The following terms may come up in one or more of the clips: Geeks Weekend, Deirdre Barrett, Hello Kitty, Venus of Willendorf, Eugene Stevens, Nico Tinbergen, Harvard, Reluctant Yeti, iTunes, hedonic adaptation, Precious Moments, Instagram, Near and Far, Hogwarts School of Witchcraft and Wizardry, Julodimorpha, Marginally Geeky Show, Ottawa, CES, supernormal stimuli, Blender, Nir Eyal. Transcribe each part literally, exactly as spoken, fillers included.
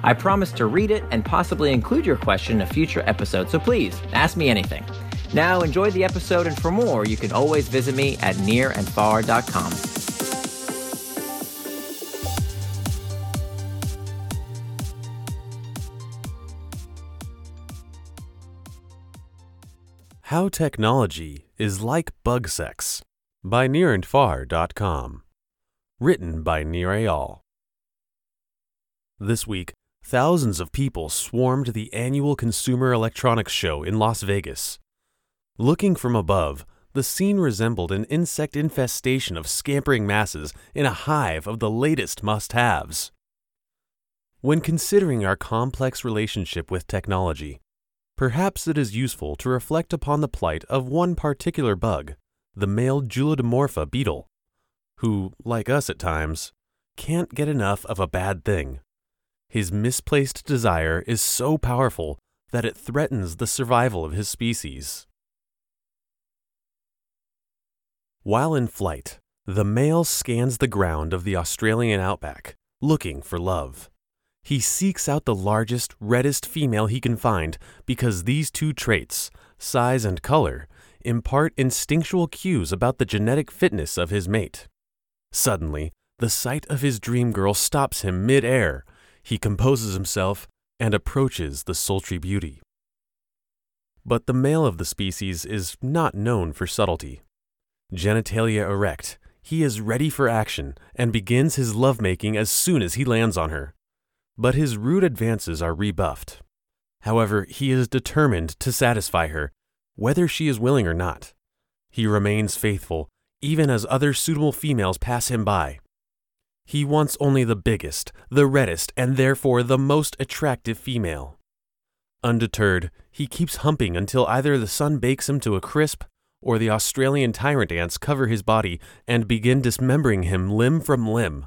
I promise to read it and possibly include your question in a future episode, so please ask me anything. Now enjoy the episode, and for more, you can always visit me at near and far dot com. How Technology is Like Bug Sex by near and far dot com. Written by Nir Eyal. This week, thousands of people swarmed the annual Consumer Electronics Show in Las Vegas. Looking from above, the scene resembled an insect infestation of scampering masses in a hive of the latest must-haves. When considering our complex relationship with technology, perhaps it is useful to reflect upon the plight of one particular bug, the male Julodimorpha beetle, who, like us at times, can't get enough of a bad thing. His misplaced desire is so powerful that it threatens the survival of his species. While in flight, the male scans the ground of the Australian outback, looking for love. He seeks out the largest, reddest female he can find because these two traits, size and color, impart instinctual cues about the genetic fitness of his mate. Suddenly, the sight of his dream girl stops him mid-air. He composes himself and approaches the sultry beauty. But the male of the species is not known for subtlety. Genitalia erect, he is ready for action and begins his lovemaking as soon as he lands on her. But his rude advances are rebuffed. However, he is determined to satisfy her, whether she is willing or not. He remains faithful, even as other suitable females pass him by. He wants only the biggest, the reddest, and therefore the most attractive female. Undeterred, he keeps humping until either the sun bakes him to a crisp, or the Australian tyrant ants cover his body and begin dismembering him limb from limb.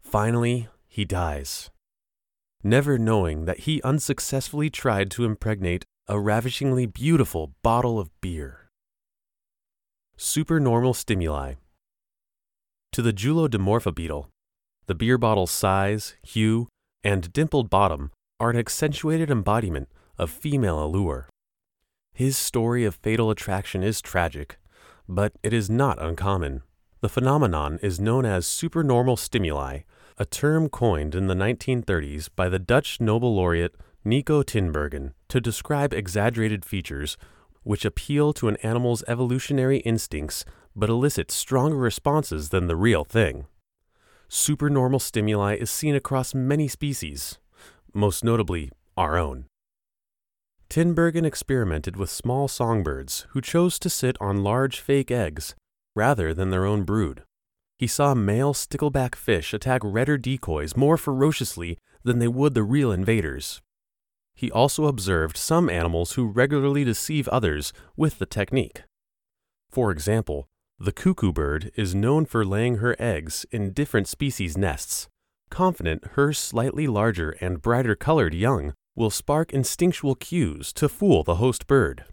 Finally, he dies, never knowing that he unsuccessfully tried to impregnate a ravishingly beautiful bottle of beer. Supernormal stimuli. To the Julodimorpha beetle, the beer bottle's size, hue, and dimpled bottom are an accentuated embodiment of female allure. His story of fatal attraction is tragic, but it is not uncommon. The phenomenon is known as supernormal stimuli, a term coined in the nineteen thirties by the Dutch Nobel laureate Nico Tinbergen to describe exaggerated features which appeal to an animal's evolutionary instincts but elicit stronger responses than the real thing. Supernormal stimuli is seen across many species, most notably our own. Tinbergen experimented with small songbirds who chose to sit on large fake eggs rather than their own brood. He saw male stickleback fish attack redder decoys more ferociously than they would the real invaders. He also observed some animals who regularly deceive others with the technique. For example, the cuckoo bird is known for laying her eggs in different species' nests, confident her slightly larger and brighter-colored young will spark instinctual cues to fool the host bird.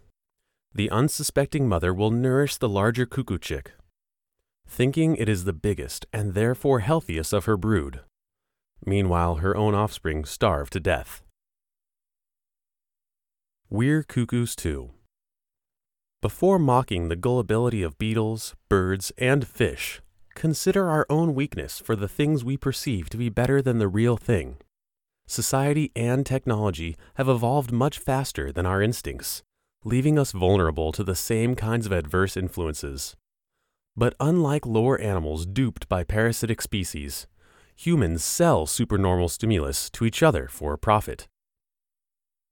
The unsuspecting mother will nourish the larger cuckoo chick, thinking it is the biggest and therefore healthiest of her brood. Meanwhile, her own offspring starve to death. We're cuckoos too. Before mocking the gullibility of beetles, birds, and fish, consider our own weakness for the things we perceive to be better than the real thing. Society and technology have evolved much faster than our instincts, leaving us vulnerable to the same kinds of adverse influences. But unlike lower animals duped by parasitic species, humans sell supernormal stimulus to each other for a profit.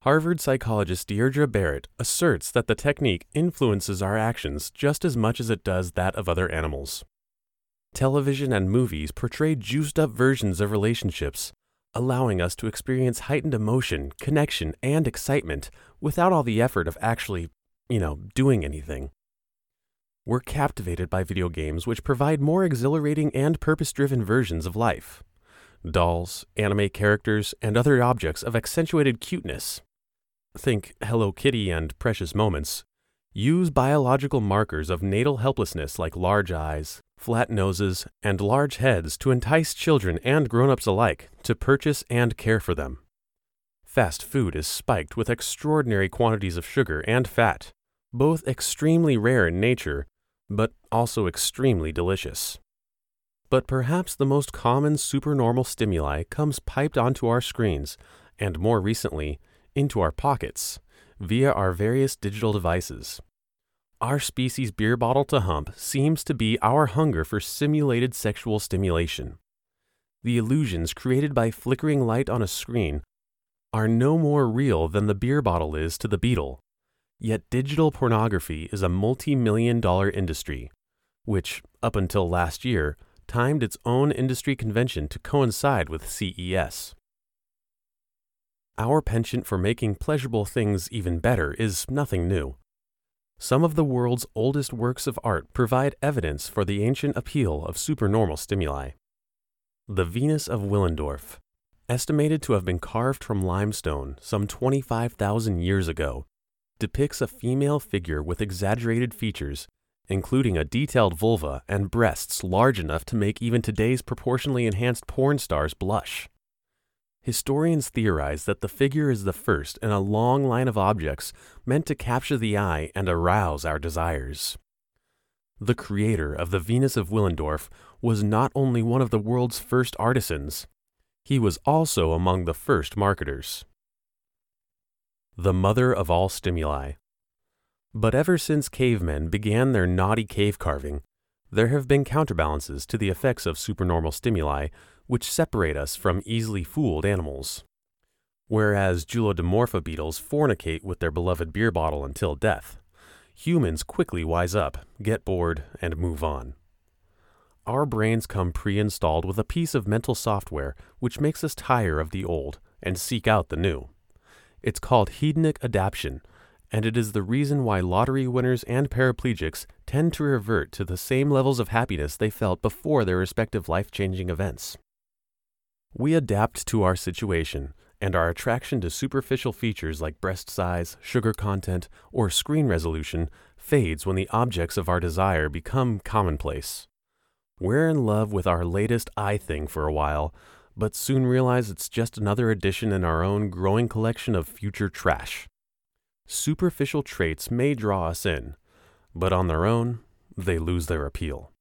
Harvard psychologist Deirdre Barrett asserts that the technique influences our actions just as much as it does that of other animals. Television and movies portray juiced-up versions of relationships, allowing us to experience heightened emotion, connection, and excitement without all the effort of actually, you know, doing anything. We're captivated by video games which provide more exhilarating and purpose-driven versions of life. Dolls, anime characters, and other objects of accentuated cuteness, think Hello Kitty and Precious Moments, use biological markers of natal helplessness like large eyes, flat noses, and large heads to entice children and grown-ups alike to purchase and care for them. Fast food is spiked with extraordinary quantities of sugar and fat, both extremely rare in nature, but also extremely delicious. But perhaps the most common supernormal stimuli comes piped onto our screens, and more recently, into our pockets, via our various digital devices. Our species' beer bottle to hump seems to be our hunger for simulated sexual stimulation. The illusions created by flickering light on a screen are no more real than the beer bottle is to the beetle. Yet digital pornography is a multi-million dollar industry, which, up until last year, timed its own industry convention to coincide with C E S. Our penchant for making pleasurable things even better is nothing new. Some of the world's oldest works of art provide evidence for the ancient appeal of supernormal stimuli. The Venus of Willendorf, estimated to have been carved from limestone some twenty-five thousand years ago, depicts a female figure with exaggerated features, including a detailed vulva and breasts large enough to make even today's proportionally enhanced porn stars blush. Historians theorize that the figure is the first in a long line of objects meant to capture the eye and arouse our desires. The creator of the Venus of Willendorf was not only one of the world's first artisans, he was also among the first marketers. The mother of all stimuli. But ever since cavemen began their naughty cave carving, there have been counterbalances to the effects of supernormal stimuli which separate us from easily fooled animals. Whereas Julodimorpha beetles fornicate with their beloved beer bottle until death, humans quickly wise up, get bored, and move on. Our brains come pre-installed with a piece of mental software which makes us tire of the old and seek out the new. It's called hedonic adaptation, and it is the reason why lottery winners and paraplegics tend to revert to the same levels of happiness they felt before their respective life-changing events. We adapt to our situation, and our attraction to superficial features like breast size, sugar content, or screen resolution fades when the objects of our desire become commonplace. We're in love with our latest eye thing for a while, but soon realize it's just another addition in our own growing collection of future trash. Superficial traits may draw us in, but on their own, they lose their appeal.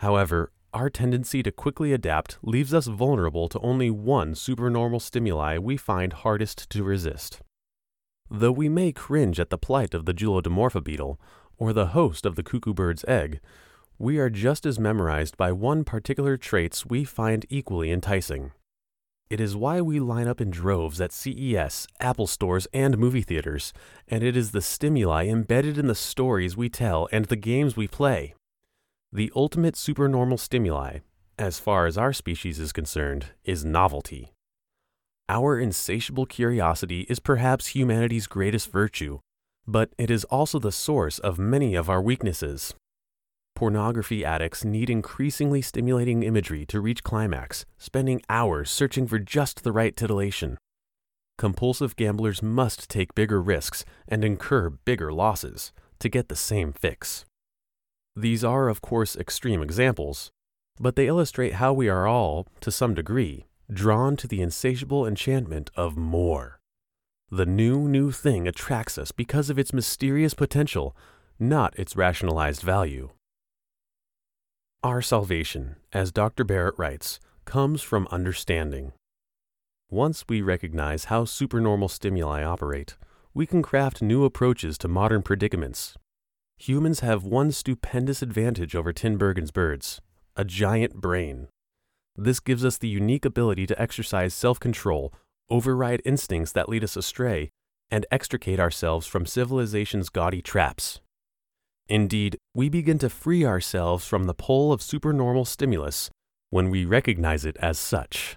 However, our tendency to quickly adapt leaves us vulnerable to only one supernormal stimuli we find hardest to resist. Though we may cringe at the plight of the Julodimorpha beetle or the host of the cuckoo bird's egg, we are just as memorized by one particular traits we find equally enticing. It is why we line up in droves at C E S, Apple stores, and movie theaters, and it is the stimuli embedded in the stories we tell and the games we play. The ultimate supernormal stimuli, as far as our species is concerned, is novelty. Our insatiable curiosity is perhaps humanity's greatest virtue, but it is also the source of many of our weaknesses. Pornography addicts need increasingly stimulating imagery to reach climax, spending hours searching for just the right titillation. Compulsive gamblers must take bigger risks and incur bigger losses to get the same fix. These are, of course, extreme examples, but they illustrate how we are all, to some degree, drawn to the insatiable enchantment of more. The new, new thing attracts us because of its mysterious potential, not its rationalized value. Our salvation, as Doctor Barrett writes, comes from understanding. Once we recognize how supernormal stimuli operate, we can craft new approaches to modern predicaments. Humans have one stupendous advantage over Tinbergen's birds, a giant brain. This gives us the unique ability to exercise self-control, override instincts that lead us astray, and extricate ourselves from civilization's gaudy traps. Indeed, we begin to free ourselves from the pull of supernormal stimulus when we recognize it as such.